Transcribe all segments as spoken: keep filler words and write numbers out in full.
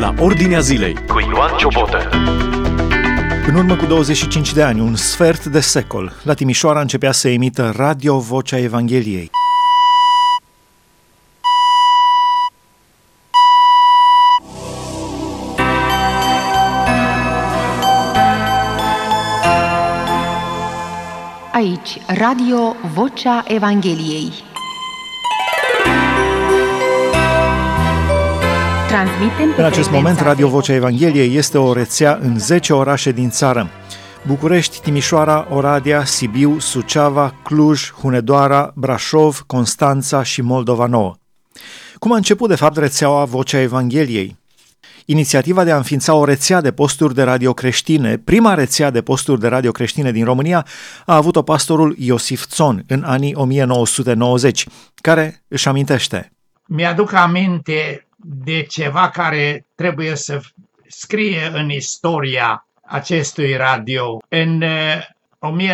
la Ordinea Zilei cu Ioan Ciobotă. În urmă cu douăzeci și cinci de ani, un sfert de secol, la Timișoara începea să emită Radio Vocea Evangheliei. Aici, Radio Vocea Evangheliei. În acest moment, Radio Vocea Evangheliei este o rețea în zece orașe din țară. București, Timișoara, Oradea, Sibiu, Suceava, Cluj, Hunedoara, Brașov, Constanța și Moldova Nouă. Cum a început, de fapt, rețeaua Vocea Evangheliei? Inițiativa de a înființa o rețea de posturi de radio creștine, prima rețea de posturi de radio creștine din România, a avut-o pastorul Iosif Țon în anii nouăsprezece nouăzeci, care își amintește. Mi-aduc aminte de ceva care trebuie să scrie în istoria acestui radio. În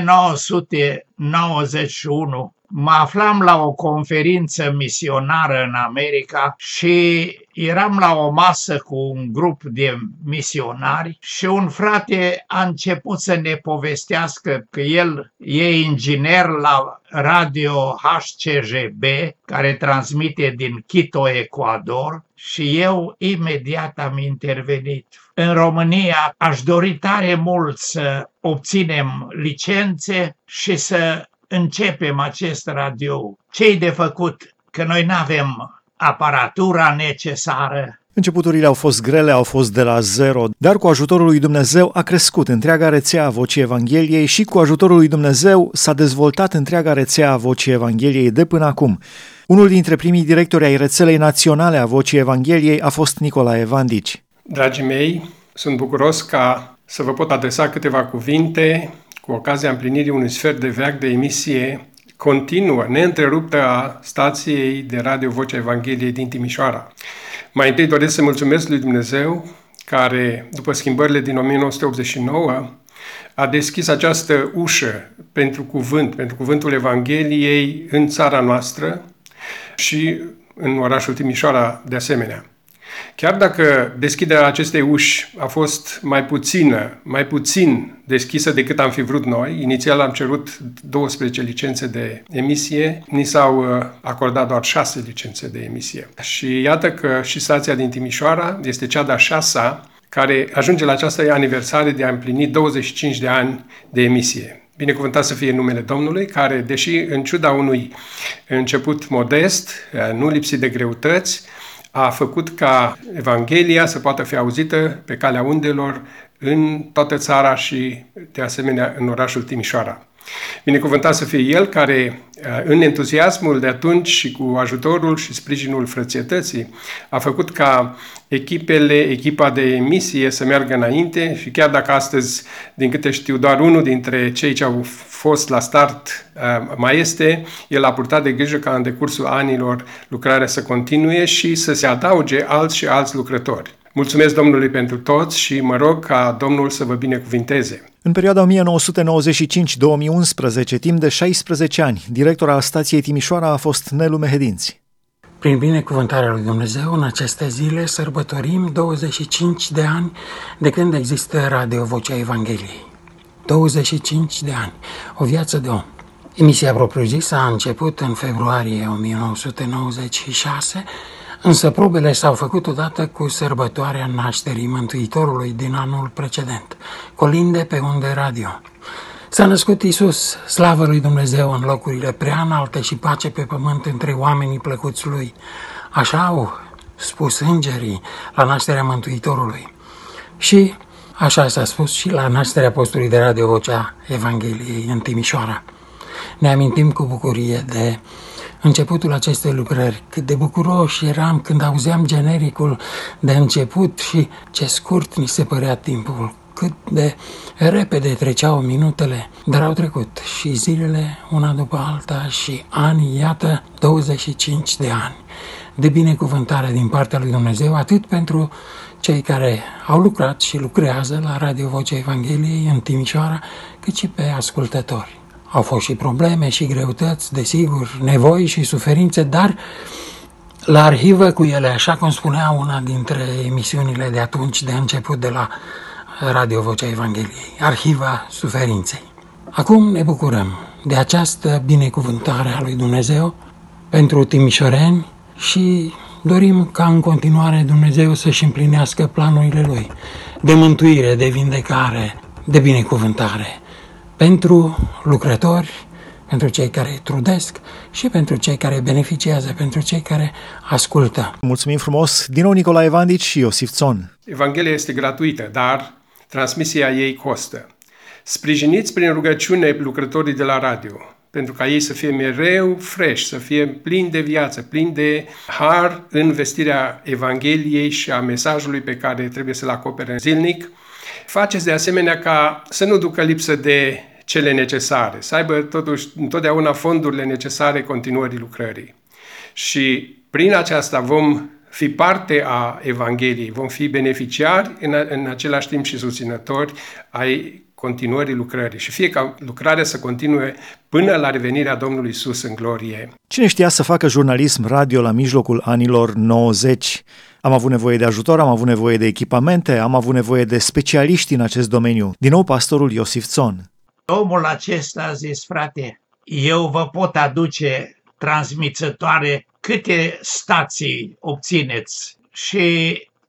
nouăsprezece nouăzeci și unu mă aflam la o conferință misionară în America și eram la o masă cu un grup de misionari și un frate a început să ne povestească că el e inginer la radio H C J B, care transmite din Quito, Ecuador, și eu imediat am intervenit. În România aș dori tare mult să obținem licențe și să începem acest radio. Ce-i de făcut? Că noi n-avem aparatura necesară. Începuturile au fost grele, au fost de la zero, dar cu ajutorul lui Dumnezeu a crescut întreaga rețea a Vocii Evangheliei și cu ajutorul lui Dumnezeu s-a dezvoltat întreaga rețea a Vocii Evangheliei de până acum. Unul dintre primii directori ai rețelei naționale a Vocii Evangheliei a fost Nicolae Vandici. Dragii mei, sunt bucuros ca să vă pot adresa câteva cuvinte cu ocazia împlinirii unui sfert de veac de emisie continuă, neîntreruptă a stației de radio Vocea Evangheliei din Timișoara. Mai întâi doresc să mulțumesc lui Dumnezeu, care, după schimbările din nouăsprezece optzeci și nouă, a deschis această ușă pentru cuvânt, pentru cuvântul Evangheliei în țara noastră și în orașul Timișoara de asemenea. Chiar dacă deschiderea acestei uși a fost mai puțină, mai puțin deschisă decât am fi vrut noi, inițial am cerut douăsprezece licențe de emisie, ni s-au acordat doar șase licențe de emisie. Și iată că și stația din Timișoara este cea de-a șasea care ajunge la această aniversare de a împlini douăzeci și cinci de ani de emisie. Binecuvântat să fie numele Domnului, care, deși în ciuda unui început modest, nu lipsit de greutăți, a făcut ca Evanghelia să poată fi auzită pe calea undelor în toată țara și, de asemenea, în orașul Timișoara. Binecuvântat să fie El, care, în entuziasmul de atunci și cu ajutorul și sprijinul frățietății, a făcut ca echipele, echipa de emisie să meargă înainte și chiar dacă astăzi, din câte știu, doar unul dintre cei ce au fost la start mai este, el a purtat de grijă ca în decursul anilor lucrarea să continue și să se adauge alți și alți lucrători. Mulțumesc Domnului pentru toți și mă rog ca Domnul să vă binecuvinteze. În perioada nouăsprezece nouăzeci și cinci - două mii unsprezece, timp de șaisprezece ani, director al stației Timișoara a fost Nelu Mehedinț. Prin binecuvântarea lui Dumnezeu, în aceste zile sărbătorim douăzeci și cinci de ani de când există Radio Vocea Evangheliei. douăzeci și cinci de ani, o viață de om. Emisia propriu-zisă a început în februarie nouăsprezece nouăzeci și șase, însă probele s-au făcut odată cu sărbătoarea nașterii Mântuitorului din anul precedent, colinde pe unde radio. S-a născut Iisus, slavă lui Dumnezeu în locurile prea înalte și pace pe pământ între oamenii plăcuți lui. Așa au spus îngerii la nașterea Mântuitorului și așa s-a spus și la nașterea postului de radio Vocea Evangheliei în Timișoara. Ne amintim cu bucurie de începutul acestei lucrări, cât de bucuroși eram când auzeam genericul de început și ce scurt ni se părea timpul, cât de repede treceau minutele, dar au trecut și zilele una după alta și ani, iată, douăzeci și cinci de ani de binecuvântare din partea lui Dumnezeu, atât pentru cei care au lucrat și lucrează la Radio Vocea Evangheliei în Timișoara, cât și pe ascultători. Au fost și probleme și greutăți, desigur, nevoi și suferințe, dar la arhivă cu ele, așa cum spunea una dintre emisiunile de atunci, de început, de la Radio Vocea Evangheliei, Arhiva Suferinței. Acum ne bucurăm de această binecuvântare a lui Dumnezeu pentru timișoreni și dorim ca în continuare Dumnezeu să-și împlinească planurile Lui de mântuire, de vindecare, de binecuvântare pentru lucrători, pentru cei care trudesc și pentru cei care beneficiază, pentru cei care ascultă. Mulțumim frumos! Din nou Nicolae Vandici și Iosif Țon. Evanghelia este gratuită, dar transmisia ei costă. Sprijiniți prin rugăciune lucrătorii de la radio, pentru ca ei să fie mereu fresh, să fie plini de viață, plini de har în vestirea Evangheliei și a mesajului pe care trebuie să-l acopere zilnic. Faceți de asemenea ca să nu ducă lipsă de cele necesare, să aibă totuși întotdeauna fondurile necesare continuării lucrării. Și prin aceasta vom fi parte a Evangheliei, vom fi beneficiari în, în același timp și susținători ai continuării lucrării și fie ca lucrarea să continue până la revenirea Domnului Iisus în glorie. Cine știa să facă jurnalism radio la mijlocul anilor nouăzeci? Am avut nevoie de ajutor, am avut nevoie de echipamente, am avut nevoie de specialiști în acest domeniu. Din nou pastorul Iosif Țon. Omul acesta a zis, frate, eu vă pot aduce transmițătoare câte stații obțineți și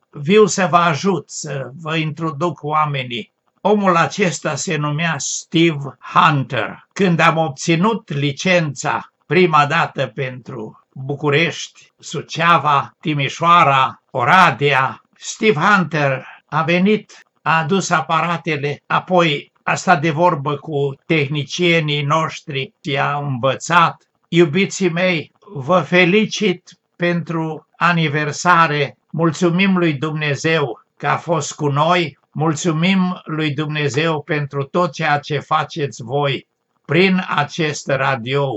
viu să vă ajut, să vă introduc oamenii. Omul acesta se numea Steve Hunter. Când am obținut licența prima dată pentru București, Suceava, Timișoara, Oradea, Steve Hunter a venit, a adus aparatele, apoi a stat de vorbă cu tehnicienii noștri, i-a învățat. Iubiții mei, vă felicit pentru aniversare, mulțumim lui Dumnezeu că a fost cu noi, mulțumim lui Dumnezeu pentru tot ceea ce faceți voi prin acest radio.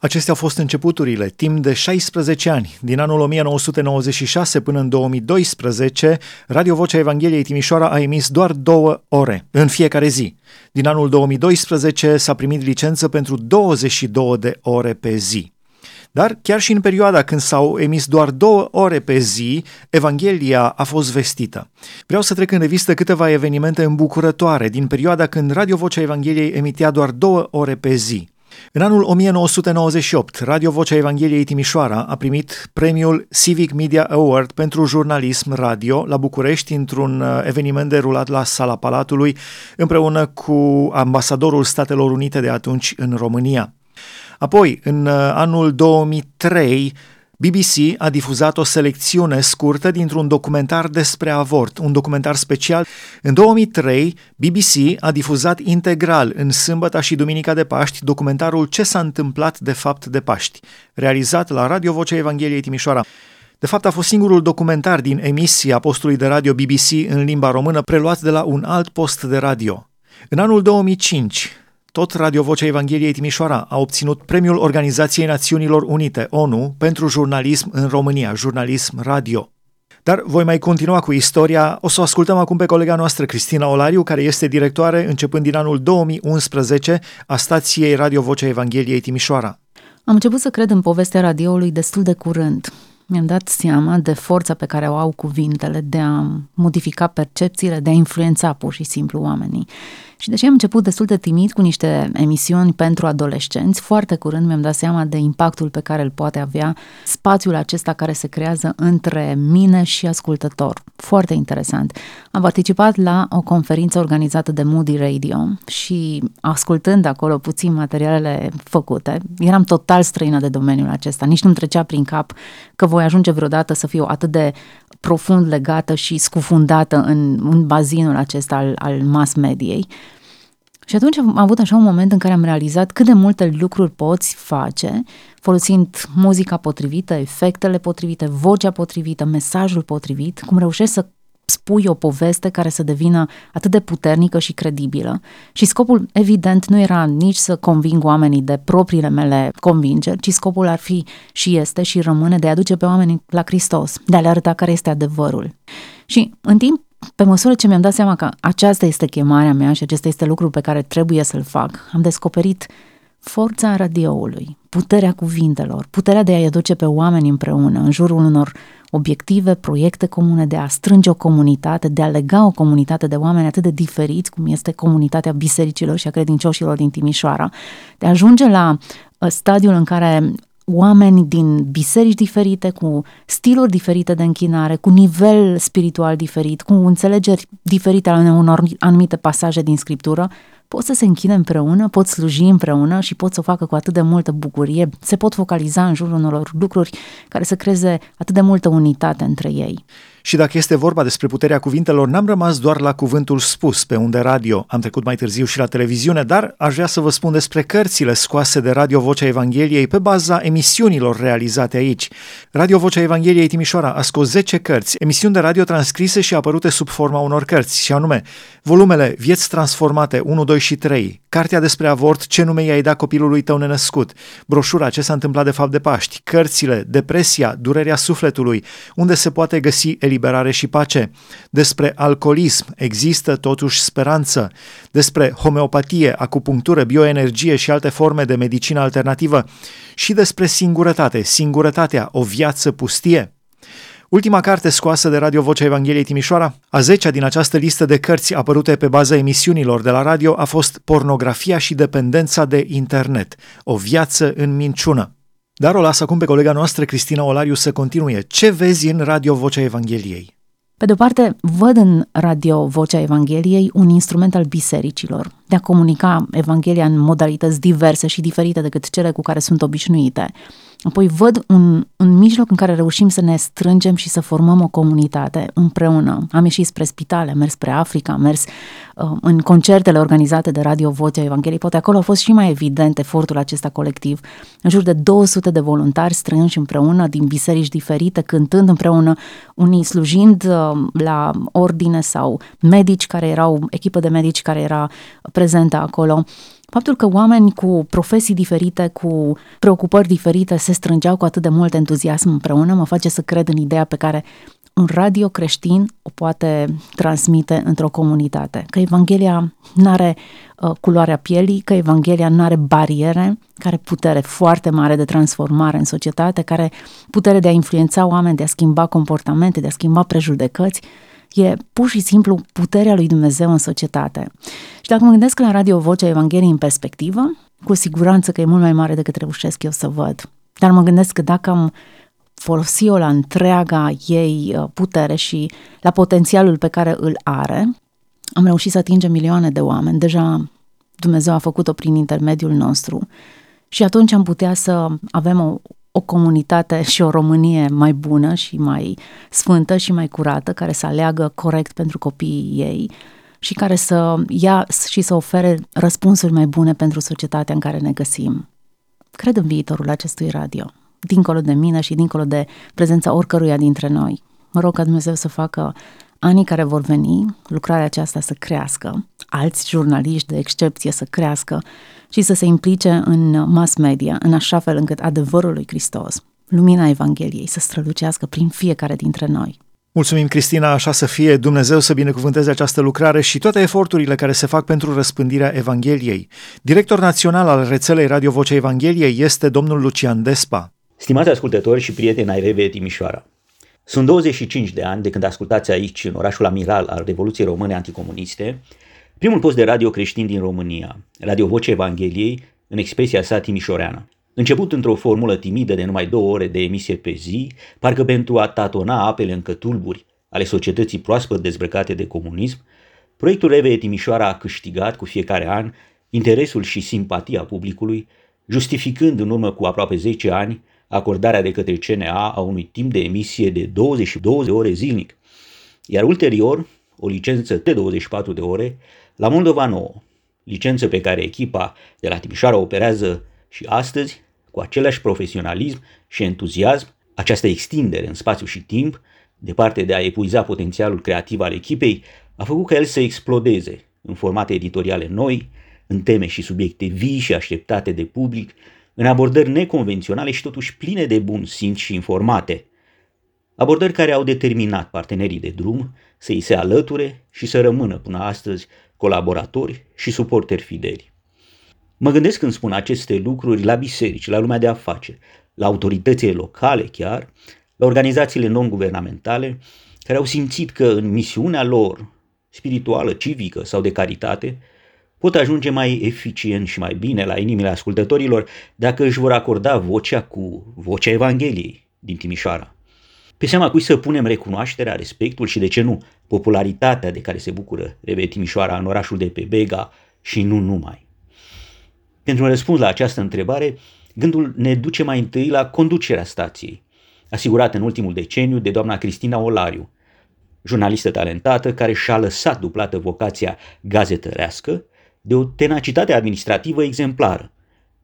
Acestea au fost începuturile, timp de șaisprezece ani, din anul nouăsprezece nouăzeci și șase până în două mii doisprezece, Radio Vocea Evangheliei Timișoara a emis doar două ore, în fiecare zi. Din anul două mii doisprezece s-a primit licență pentru douăzeci și două de ore pe zi. Dar chiar și în perioada când s-au emis doar două ore pe zi, Evanghelia a fost vestită. Vreau să trec în revistă câteva evenimente îmbucurătoare din perioada când Radio Vocea Evangheliei emitea doar două ore pe zi. În anul nouăsprezece nouăzeci și opt, Radio Vocea Evangheliei Timișoara a primit premiul Civic Media Award pentru jurnalism radio la București într-un eveniment derulat la Sala Palatului împreună cu ambasadorul Statelor Unite de atunci în România. Apoi, în anul două mii trei, B B C a difuzat o selecțiune scurtă dintr-un documentar despre avort, un documentar special. În două mii trei, B B C a difuzat integral în sâmbăta și duminica de Paști documentarul Ce s-a întâmplat de fapt de Paști, realizat la Radio Vocea Evangheliei Timișoara. De fapt, a fost singurul documentar din emisia postului de radio B B C în limba română preluat de la un alt post de radio. În anul două mii cinci, tot Radio Vocea Evangheliei Timișoara a obținut premiul Organizației Națiunilor Unite, O N U, pentru jurnalism în România, jurnalism radio. Dar voi mai continua cu istoria, o să o ascultăm acum pe colega noastră Cristina Olariu, care este directoare începând din anul două mii unsprezece a stației Radio Vocea Evangheliei Timișoara. Am început să cred în povestea radioului destul de curând. Mi-am dat seama de forța pe care o au cuvintele de a modifica percepțiile, de a influența pur și simplu oamenii. Și deși am început destul de timid cu niște emisiuni pentru adolescenți, foarte curând mi-am dat seama de impactul pe care îl poate avea spațiul acesta care se creează între mine și ascultător. Foarte interesant. Am participat la o conferință organizată de Moody Radio și ascultând acolo puțin materialele făcute, eram total străină de domeniul acesta. Nici nu-mi trecea prin cap că voi ajunge vreodată să fiu atât de profund legată și scufundată în, în bazinul acesta al, al mass-mediei. Și atunci am avut așa un moment în care am realizat cât de multe lucruri poți face folosind muzica potrivită, efectele potrivite, vocea potrivită, mesajul potrivit, cum reușești să spui o poveste care să devină atât de puternică și credibilă. Și scopul, evident, nu era nici să conving oamenii de propriile mele convingeri, ci scopul ar fi și este și rămâne de a aduce pe oamenii la Hristos, de a le arăta care este adevărul. Și în timp, pe măsură ce mi-am dat seama că aceasta este chemarea mea și acesta este lucrul pe care trebuie să-l fac, am descoperit forța radioului, puterea cuvintelor, puterea de a-i aduce pe oameni împreună, în jurul unor obiective, proiecte comune, de a strânge o comunitate, de a lega o comunitate de oameni atât de diferiți cum este comunitatea bisericilor și a credincioșilor din Timișoara, de a ajunge la stadiul în care oameni din biserici diferite, cu stiluri diferite de închinare, cu nivel spiritual diferit, cu înțelegeri diferite ale unor anumite pasaje din Scriptură, pot să se închine împreună, pot sluji împreună și pot să o facă cu atât de multă bucurie, se pot focaliza în jurul unor lucruri care să creeze atât de multă unitate între ei. Și dacă este vorba despre puterea cuvintelor, n-am rămas doar la cuvântul spus pe unde radio, am trecut mai târziu și la televiziune, dar aș vrea să vă spun despre cărțile scoase de Radio Vocea Evangheliei pe baza emisiunilor realizate aici. Radio Vocea Evangheliei Timișoara a scos zece cărți, emisiuni de radio transcrise și apărute sub forma unor cărți, și anume volumele Vieți transformate unu, doi și trei, cartea despre avort Ce nume i-ai dat copilului tău nenăscut, broșura Ce s-a întâmplat de fapt de Paști, cărțile Depresia, Durerea sufletului, Unde se poate găsi eliberare și pace, despre alcoolism Există totuși speranță, despre homeopatie, acupunctură, bioenergie și alte forme de medicină alternativă și despre singurătate, Singurătatea, o viață pustie. Ultima carte scoasă de Radio Vocea Evangheliei Timișoara, a zecea din această listă de cărți apărute pe baza emisiunilor de la radio, a fost Pornografia și dependența de internet, o viață în minciună. Dar o las acum pe colega noastră, Cristina Olariu, să continue. Ce vezi în Radio Vocea Evangheliei? Pe de-o parte, văd în Radio Vocea Evangheliei un instrument al bisericilor de a comunica Evanghelia în modalități diverse și diferite decât cele cu care sunt obișnuite. Apoi văd un, un mijloc în care reușim să ne strângem și să formăm o comunitate împreună. Am ieșit spre spitale, am mers spre Africa, am mers uh, în concertele organizate de Radio Vocea Evangheliei. Poate acolo a fost și mai evident efortul acesta colectiv. În jur de două sute de voluntari strânși împreună din biserici diferite, cântând împreună, unii slujind uh, la ordine sau medici care erau, echipă de medici care era prezentă acolo. Faptul că oameni cu profesii diferite, cu preocupări diferite se strângeau cu atât de mult entuziasm împreună mă face să cred în ideea pe care un radio creștin o poate transmite într-o comunitate. Că Evanghelia n-are uh, culoarea pielii, că Evanghelia n-are bariere, că are putere foarte mare de transformare în societate, că are putere de a influența oameni, de a schimba comportamente, de a schimba prejudecăți. E pur și simplu puterea lui Dumnezeu în societate. Și dacă mă gândesc la Radio Vocea Evangheliei în perspectivă, cu siguranță că e mult mai mare decât reușesc eu să văd. Dar mă gândesc că dacă am folosit-o la întreaga ei putere și la potențialul pe care îl are, am reușit să atingem milioane de oameni. Deja Dumnezeu a făcut-o prin intermediul nostru și atunci am putea să avem o o comunitate și o Românie mai bună și mai sfântă și mai curată, care să aleagă corect pentru copiii ei și care să ia și să ofere răspunsuri mai bune pentru societatea în care ne găsim. Cred în viitorul acestui radio, dincolo de mine și dincolo de prezența oricăruia dintre noi. Mă rog ca Dumnezeu să facă anii care vor veni, lucrarea aceasta să crească, alți jurnaliști de excepție să crească și să se implice în mass media, în așa fel încât adevărul lui Hristos, lumina Evangheliei, să strălucească prin fiecare dintre noi. Mulțumim, Cristina, așa să fie. Dumnezeu să binecuvânteze această lucrare și toate eforturile care se fac pentru răspândirea Evangheliei. Director național al rețelei Radio Vocea Evangheliei este domnul Lucian Despa. Stimați ascultători și prieteni ai R V Timișoara, sunt douăzeci și cinci de ani de când ascultați aici, în orașul Amiral al Revoluției Române Anticomuniste, primul post de radio creștin din România, Radio Vocea Evangheliei, în expresia sa timișoreană. Început într-o formulă timidă de numai două ore de emisie pe zi, parcă pentru a tatona apele încă tulburi ale societății proaspăt dezbrăcate de comunism, proiectul R V Timișoara a câștigat cu fiecare an interesul și simpatia publicului, justificând în urmă cu aproape zece ani acordarea de către C N A a unui timp de emisie de douăzeci și două de ore zilnic, iar ulterior o licență de douăzeci și patru de ore la Moldova nouă, licență pe care echipa de la Timișoara operează și astăzi cu același profesionalism și entuziasm, această extindere în spațiu și timp, departe de a epuiza potențialul creativ al echipei, a făcut ca el să explodeze în formate editoriale noi, în teme și subiecte vii și așteptate de public, în abordări neconvenționale și totuși pline de bun simț și informate. Abordări care au determinat partenerii de drum să îi se alăture și să rămână până astăzi colaboratori și suporteri fideli. Mă gândesc când spun aceste lucruri la biserici, la lumea de afaceri, la autoritățile locale chiar, la organizațiile non-guvernamentale care au simțit că în misiunea lor spirituală, civică sau de caritate pot ajunge mai eficient și mai bine la inimile ascultătorilor dacă își vor acorda vocea cu vocea Evangheliei din Timișoara. Pe seama cui să punem recunoașterea, respectul și, de ce nu, popularitatea de care se bucură R V Timișoara în orașul de pe Bega și nu numai. Pentru un răspuns la această întrebare, gândul ne duce mai întâi la conducerea stației, asigurată în ultimul deceniu de doamna Cristina Olariu, jurnalistă talentată care și-a lăsat duplată vocația gazetărească de o tenacitate administrativă exemplară,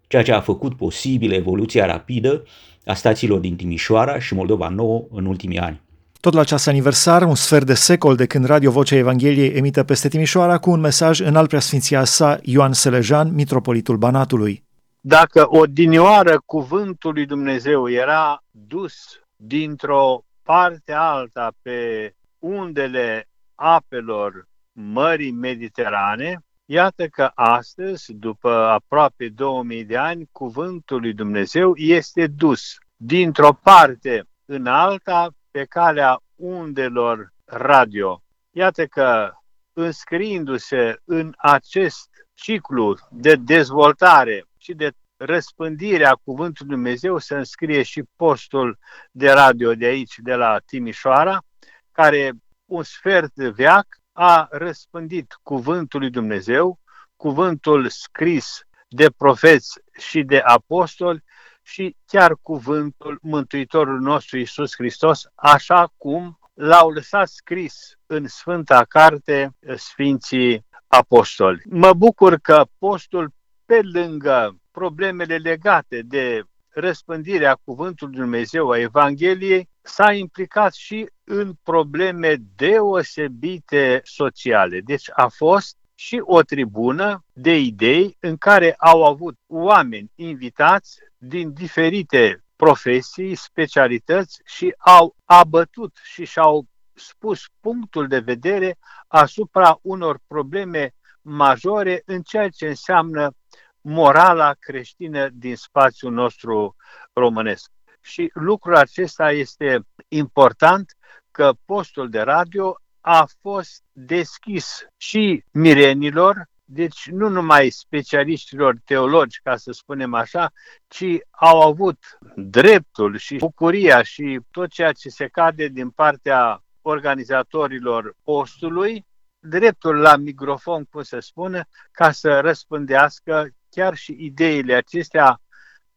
ceea ce a făcut posibilă evoluția rapidă a stațiilor din Timișoara și Moldova Nouă în ultimii ani. Tot la acest aniversar, un sfert de secol de când Radio Vocea Evangheliei emite peste Timișoara cu un mesaj în al preasfinția sa Ioan Selejan, mitropolitul Banatului. Dacă odinioară cuvântul lui Dumnezeu era dus dintr-o parte alta pe undele apelor Mării Mediterane, iată că astăzi, după aproape două mii de ani, cuvântul lui Dumnezeu este dus dintr-o parte în alta pe calea undelor radio. Iată că, înscriindu-se în acest ciclu de dezvoltare și de răspândire a cuvântului lui Dumnezeu, se înscrie și postul de radio de aici, de la Timișoara, care un sfert de veac a răspândit cuvântul lui Dumnezeu, cuvântul scris de profeți și de apostoli și chiar cuvântul Mântuitorul nostru Iisus Hristos, așa cum l-au lăsat scris în Sfânta Carte Sfinții Apostoli. Mă bucur că postul, pe lângă problemele legate de răspândirea cuvântului Dumnezeu a Evangheliei, s-a implicat și în probleme deosebite sociale. Deci a fost și o tribună de idei în care au avut oameni invitați din diferite profesii, specialități și au abătut și și-au spus punctul de vedere asupra unor probleme majore în ceea ce înseamnă morala creștină din spațiul nostru românesc. Și lucrul acesta este important, că postul de radio a fost deschis și mirenilor, deci nu numai specialiștilor teologi, ca să spunem așa, ci au avut dreptul și bucuria și tot ceea ce se cade din partea organizatorilor postului, dreptul la microfon, cum se spune, ca să răspândească chiar și ideile acestea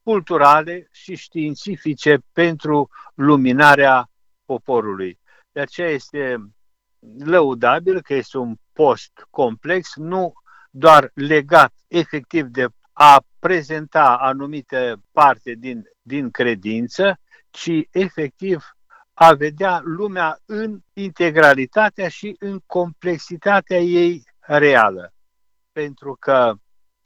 culturale și științifice pentru luminarea poporului. De aceea este lăudabil că este un post complex, nu doar legat efectiv de a prezenta anumite parte din, din credință, ci efectiv a vedea lumea în integralitatea și în complexitatea ei reală. Pentru că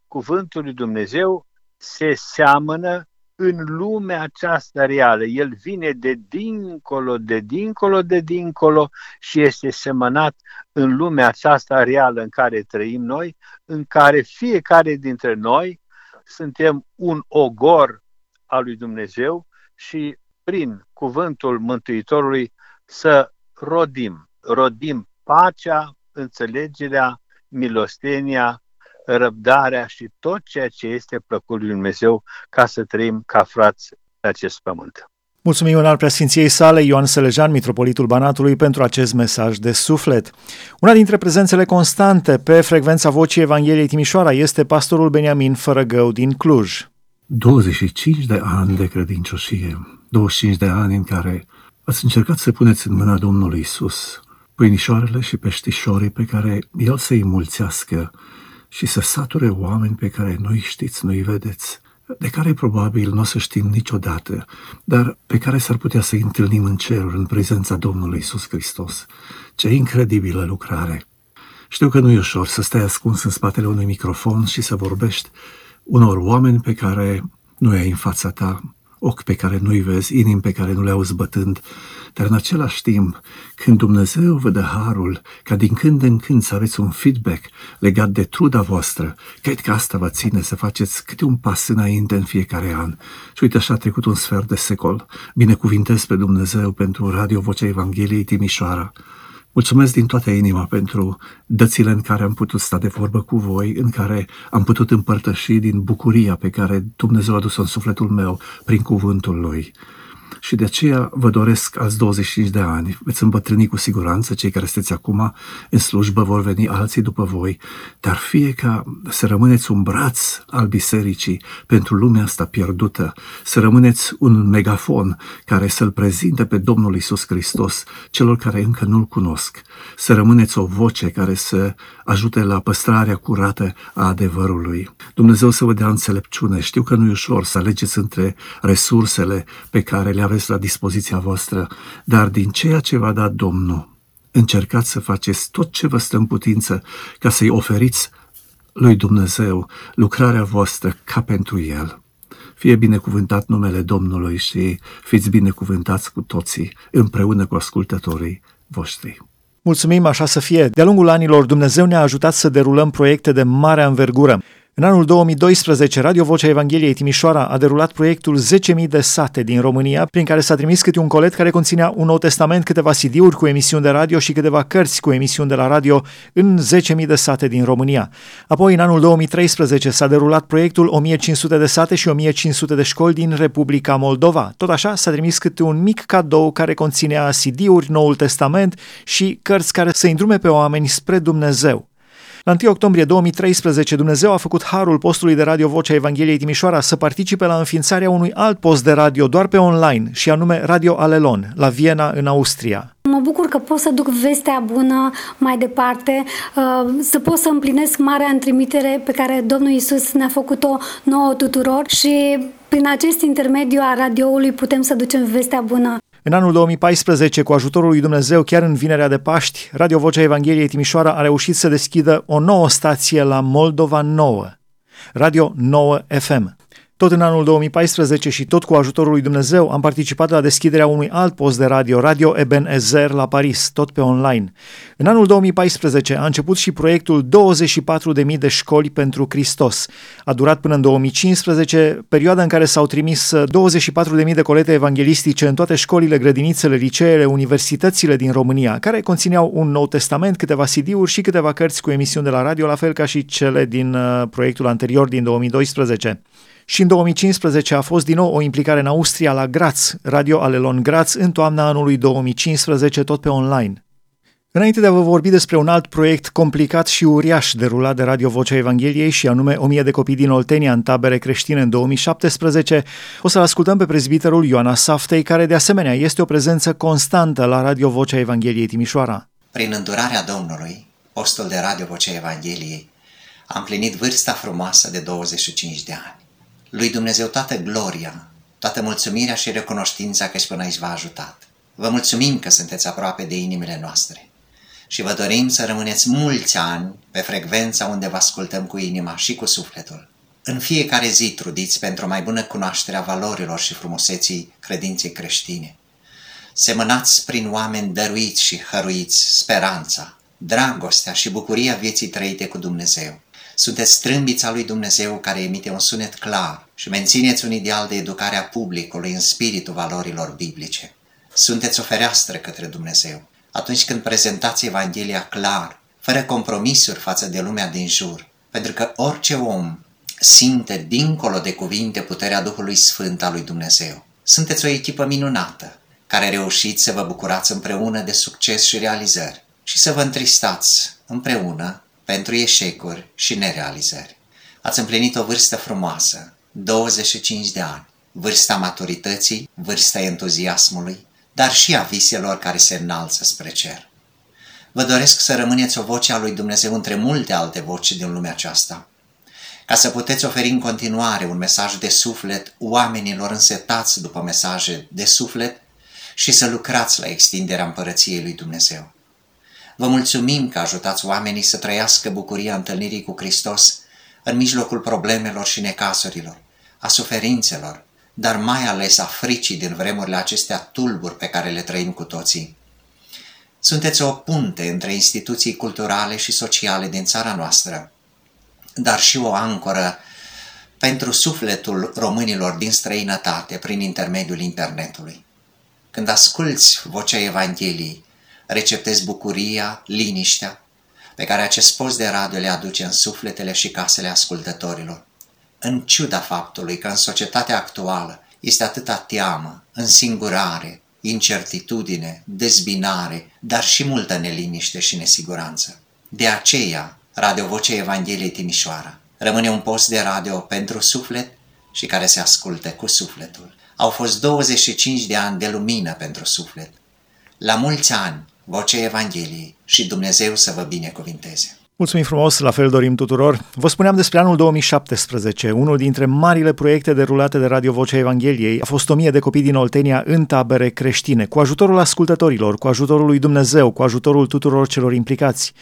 cuvântul lui Dumnezeu se seamănă în lumea aceasta reală. El vine de dincolo, de dincolo, de dincolo și este semănat în lumea aceasta reală în care trăim noi, în care fiecare dintre noi suntem un ogor al lui Dumnezeu și prin cuvântul Mântuitorului să rodim, rodim pacea, înțelegerea, milostenia, răbdarea și tot ceea ce este plăcut lui Dumnezeu, ca să trăim ca frați pe acest pământ. Mulțumim în al preasfinției sale Ioan Selejan, mitropolitul Banatului, pentru acest mesaj de suflet. Una dintre prezențele constante pe frecvența vocii Evangheliei Timișoara este pastorul Beniamin Fărăgău din Cluj. douăzeci și cinci de ani de credincioșie, douăzeci și cinci de ani în care ați încercat să puneți în mâna Domnului Iisus pâinișoarele și peștișorii pe care El să-i mulțească și să sature oameni pe care nu-i știți, nu-i vedeți, de care probabil nu o să știm niciodată, dar pe care s-ar putea să-i întâlnim în ceruri, în prezența Domnului Iisus Hristos. Ce incredibilă lucrare! Știu că nu e ușor să stai ascuns în spatele unui microfon și să vorbești unor oameni pe care nu i-ai în fața ta, ochi pe care nu-i vezi, inimi pe care nu le auzi bătând, dar în același timp, când Dumnezeu vă dă harul ca din când în când să aveți un feedback legat de truda voastră, cred că asta vă ține să faceți câte un pas înainte în fiecare an. Și uite, așa a trecut un sfert de secol. Binecuvintez pe Dumnezeu pentru Radio Vocea Evangheliei Timișoara. Mulțumesc din toată inima pentru dățile în care am putut sta de vorbă cu voi, în care am putut împărtăși din bucuria pe care Dumnezeu a dus-o în sufletul meu prin cuvântul Lui. Și de aceea vă doresc alți douăzeci și cinci de ani. Veți îmbătrâni cu siguranță, cei care sunteți acum în slujbă, vor veni alții după voi, dar fie ca să rămâneți un braț al bisericii pentru lumea asta pierdută, să rămâneți un megafon care să-L prezinte pe Domnul Iisus Hristos celor care încă nu-L cunosc, să rămâneți o voce care să ajute la păstrarea curată a adevărului. Dumnezeu să vă dea înțelepciune. Știu că nu e ușor să alegeți între resursele pe care le aveți la dispoziția voastră, dar din ceea ce v-a dat Domnul, încercați să faceți tot ce vă stă în putință ca să-i oferiți lui Dumnezeu lucrarea voastră ca pentru El. Fie binecuvântat numele Domnului și fiți binecuvântați cu toții, împreună cu ascultătorii voștri. Mulțumim, așa să fie! De-a lungul anilor, Dumnezeu ne-a ajutat să derulăm proiecte de mare anvergură. În anul două mii doisprezece, Radio Vocea Evangheliei Timișoara a derulat proiectul zece mii de sate din România, prin care s-a trimis câte un colet care conținea un Nou Testament, câteva C D-uri cu emisiuni de radio și câteva cărți cu emisiuni de la radio în zece mii de sate din România. Apoi, în anul două mii treisprezece, s-a derulat proiectul o mie cinci sute de sate și o mie cinci sute de școli din Republica Moldova. Tot așa, s-a trimis câte un mic cadou care conținea C D-uri, Noul Testament și cărți care să îndrume pe oameni spre Dumnezeu. La întâi octombrie două mii treisprezece, Dumnezeu a făcut harul postului de radio Vocea Evangheliei Timișoara să participe la înființarea unui alt post de radio doar pe online, și anume Radio Alelon, la Viena, în Austria. Mă bucur că pot să duc vestea bună mai departe, să pot să împlinesc marea întrimitere pe care Domnul Iisus ne-a făcut-o nouă tuturor și prin acest intermediu a radioului putem să ducem vestea bună. În anul două mii paisprezece, cu ajutorul lui Dumnezeu, chiar în vinerea de Paști, Radio Vocea Evangheliei Timișoara a reușit să deschidă o nouă stație la Moldova nouă, Radio nouă F M. Tot în anul două mii paisprezece și tot cu ajutorul lui Dumnezeu am participat la deschiderea unui alt post de radio, Radio Ebenezer, la Paris, tot pe online. În anul două mii paisprezece a început și proiectul douăzeci și patru de mii de școli pentru Hristos. A durat până în două mii cincisprezece, perioada în care s-au trimis douăzeci și patru de mii de colete evanghelistice în toate școlile, grădinițele, liceele, universitățile din România, care conțineau un Nou Testament, câteva C D-uri și câteva cărți cu emisiuni de la radio, la fel ca și cele din proiectul anterior din două mii doisprezece. Și în două mii cincisprezece a fost din nou o implicare în Austria, la Graz, Radio Alelon Graz, în toamna anului două mii cincisprezece, tot pe online. Înainte de a vă vorbi despre un alt proiect complicat și uriaș derulat de Radio Vocea Evangheliei, și anume o mie de copii din Oltenia în tabere creștine în două mii șaptesprezece, o să-l ascultăm pe prezbiterul Ioana Saftei, care de asemenea este o prezență constantă la Radio Vocea Evangheliei Timișoara. Prin îndurarea Domnului, postul de Radio Vocea Evangheliei, a împlinit vârsta frumoasă de douăzeci și cinci de ani. Lui Dumnezeu toată gloria, toată mulțumirea și recunoștința că și până aici v-a ajutat. Vă mulțumim că sunteți aproape de inimile noastre și vă dorim să rămâneți mulți ani pe frecvența unde vă ascultăm cu inima și cu sufletul. În fiecare zi trudiți pentru o mai bună cunoaștere a valorilor și frumuseții credinței creștine. Semănați prin oameni dăruiți și hăruiți speranța, dragostea și bucuria vieții trăite cu Dumnezeu. Sunteți strâmbița lui Dumnezeu care emite un sunet clar și mențineți un ideal de educare a publicului în spiritul valorilor biblice. Sunteți o fereastră către Dumnezeu atunci când prezentați Evanghelia clar, fără compromisuri față de lumea din jur, pentru că orice om simte dincolo de cuvinte puterea Duhului Sfânt al lui Dumnezeu. Sunteți o echipă minunată care reușiți să vă bucurați împreună de succes și realizări și să vă întristați împreună pentru eșecuri și nerealizări. Ați împlinit o vârstă frumoasă, douăzeci și cinci de ani, vârsta maturității, vârsta entuziasmului, dar și a viselor care se înalță spre cer. Vă doresc să rămâneți o voce a lui Dumnezeu între multe alte voci din lumea aceasta, ca să puteți oferi în continuare un mesaj de suflet oamenilor însetați după mesaje de suflet și să lucrați la extinderea împărăției lui Dumnezeu. Vă mulțumim că ajutați oamenii să trăiască bucuria întâlnirii cu Hristos în mijlocul problemelor și necazurilor, a suferințelor, dar mai ales a fricii din vremurile acestea tulburi pe care le trăim cu toții. Sunteți o punte între instituții culturale și sociale din țara noastră, dar și o ancoră pentru sufletul românilor din străinătate prin intermediul internetului. Când asculți Vocea Evangheliei, receptezi bucuria, liniștea pe care acest post de radio le aduce în sufletele și casele ascultătorilor. În ciuda faptului că în societatea actuală este atâta teamă, însingurare, incertitudine, dezbinare, dar și multă neliniște și nesiguranță. De aceea, Radio Vocea Evangheliei Timișoara rămâne un post de radio pentru suflet și care se ascultă cu sufletul. Au fost douăzeci și cinci de ani de lumină pentru suflet. La mulți ani, Vocea Evangheliei și Dumnezeu să vă binecuvinteze! Mulțumim frumos, la fel dorim tuturor. Vă spuneam despre anul două mii șaptesprezece, unul dintre marile proiecte derulate de Radio Vocea Evangheliei. A fost o mie de copii din Oltenia în tabere creștine, cu ajutorul ascultătorilor, cu ajutorul lui Dumnezeu, cu ajutorul tuturor celor implicați.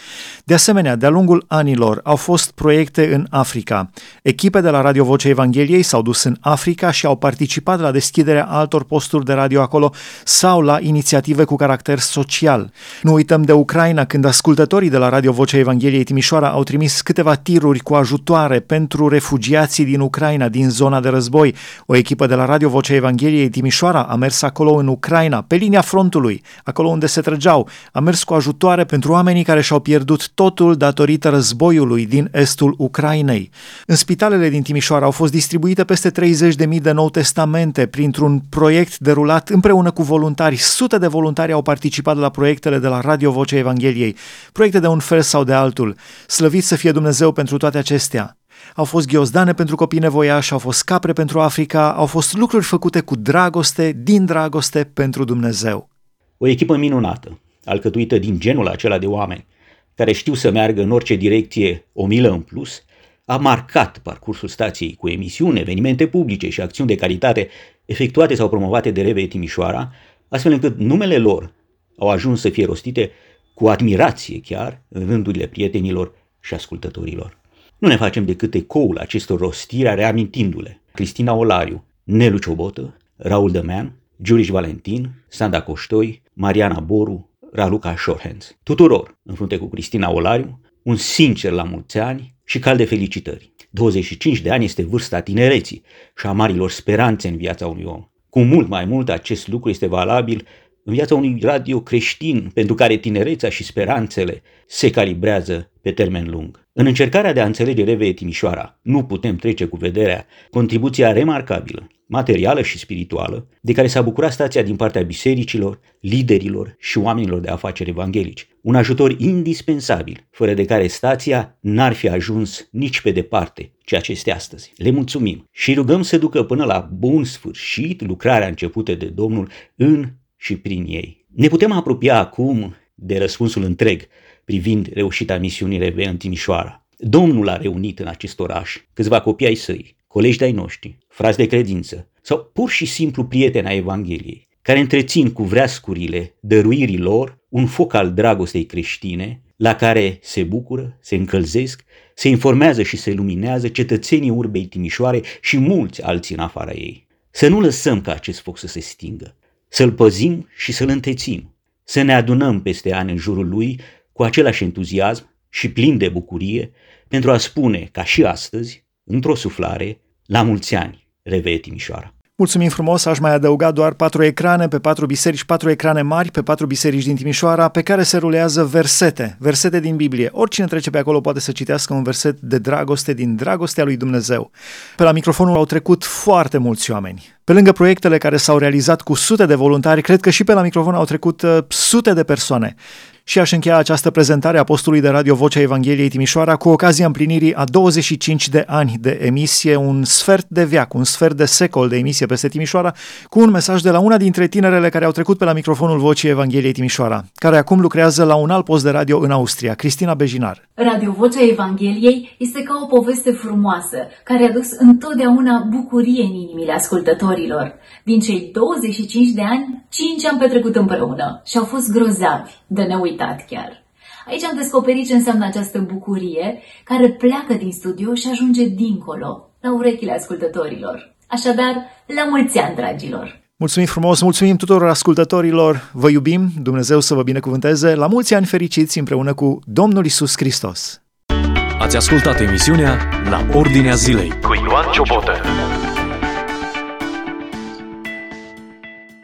De asemenea, de-a lungul anilor au fost proiecte în Africa. Echipe de la Radio Vocea Evangheliei s-au dus în Africa și au participat la deschiderea altor posturi de radio acolo sau la inițiative cu caracter social. Nu uităm de Ucraina, când ascultătorii de la Radio Vocea Evangheliei Timișoara au trimis câteva tiruri cu ajutoare pentru refugiații din Ucraina, din zona de război. O echipă de la Radio Vocea Evangheliei Timișoara a mers acolo în Ucraina, pe linia frontului, acolo unde se trăgeau. A mers cu ajutoare pentru oamenii care și-au pierdut totul datorită războiului din estul Ucrainei. În spitalele din Timișoara au fost distribuite peste treizeci de mii de nou testamente printr-un proiect derulat împreună cu voluntari. Sute de voluntari au participat la proiectele de la Radio Vocea Evangheliei, proiecte de un fel sau de altul. Slăvit să fie Dumnezeu pentru toate acestea! Au fost ghiozdane pentru copii nevoiași, au fost capre pentru Africa, au fost lucruri făcute cu dragoste, din dragoste pentru Dumnezeu. O echipă minunată, alcătuită din genul acela de oameni, care știu să meargă în orice direcție o milă în plus, a marcat parcursul stației cu emisiuni, evenimente publice și acțiuni de caritate efectuate sau promovate de R V Timișoara, astfel încât numele lor au ajuns să fie rostite cu admirație chiar în rândurile prietenilor și ascultătorilor. Nu ne facem decât ecoul acestor rostiri, reamintindu-le: Cristina Olariu, Nelu Ciobotă, Raul Dămean, Giurici Valentin, Sanda Coștoi, Mariana Boru, Raluca Șorhenț. Tuturor, în frunte cu Cristina Olariu, un sincer la mulți ani și calde felicitări. douăzeci și cinci de ani este vârsta tinereții și a marilor speranțe în viața unui om. Cu mult mai mult acest lucru este valabil în viața unui radio creștin, pentru care tinerețea și speranțele se calibrează pe termen lung. În încercarea de a înțelege R V Timișoara, nu putem trece cu vederea contribuția remarcabilă, materială și spirituală, de care s-a bucurat stația din partea bisericilor, liderilor și oamenilor de afaceri evanghelici. Un ajutor indispensabil, fără de care stația n-ar fi ajuns nici pe departe ceea ce este astăzi. Le mulțumim și rugăm să ducă până la bun sfârșit lucrarea începută de Domnul în și prin ei. Ne putem apropia acum de răspunsul întreg privind reușita misiunii R V în Timișoara. Domnul a reunit în acest oraș câțiva copii ai săi, colegi de-ai noștri, frați de credință sau pur și simplu prieteni ai Evangheliei, care întrețin cu vreascurile dăruirii lor un foc al dragostei creștine, la care se bucură, se încălzesc, se informează și se luminează cetățenii urbei Timișoare și mulți alții în afara ei. Să nu lăsăm ca acest foc să se stingă, să-l păzim și să-l întețim, să ne adunăm peste ani în jurul lui cu același entuziasm și plin de bucurie pentru a spune, ca și astăzi, într-o suflare, la mulți ani, R V Timișoara! Mulțumim frumos, aș mai adăuga doar patru ecrane pe patru biserici, patru ecrane mari pe patru biserici din Timișoara, pe care se rulează versete, versete din Biblie. Oricine trece pe acolo poate să citească un verset de dragoste din dragostea lui Dumnezeu. Pe la microfonul au trecut foarte mulți oameni. Pe lângă proiectele care s-au realizat cu sute de voluntari, cred că și pe la microfon au trecut uh, sute de persoane. Și aș încheia această prezentare a postului de Radio Vocea Evangheliei Timișoara cu ocazia împlinirii a douăzeci și cinci de ani de emisie, un sfert de veac, un sfert de secol de emisie peste Timișoara, cu un mesaj de la una dintre tinerele care au trecut pe la microfonul Vocii Evangheliei Timișoara, care acum lucrează la un alt post de radio în Austria, Cristina Bejinar. Radio Vocea Evangheliei este ca o poveste frumoasă, care a dus întotdeauna bucurie în inimile ascultătorilor. Din cei douăzeci și cinci de ani, cinci am petrecut împreună și au fost grozavi de neuitat. Chiar. Aici am descoperit ce înseamnă această bucurie care pleacă din studio și ajunge dincolo, la urechile ascultătorilor. Așadar, la mulți ani, dragilor! Mulțumim frumos, mulțumim tuturor ascultătorilor, vă iubim, Dumnezeu să vă binecuvânteze, la mulți ani fericiți împreună cu Domnul Iisus Hristos! Ați ascultat emisiunea La Ordinea Zilei cu Ioan Ciobotă.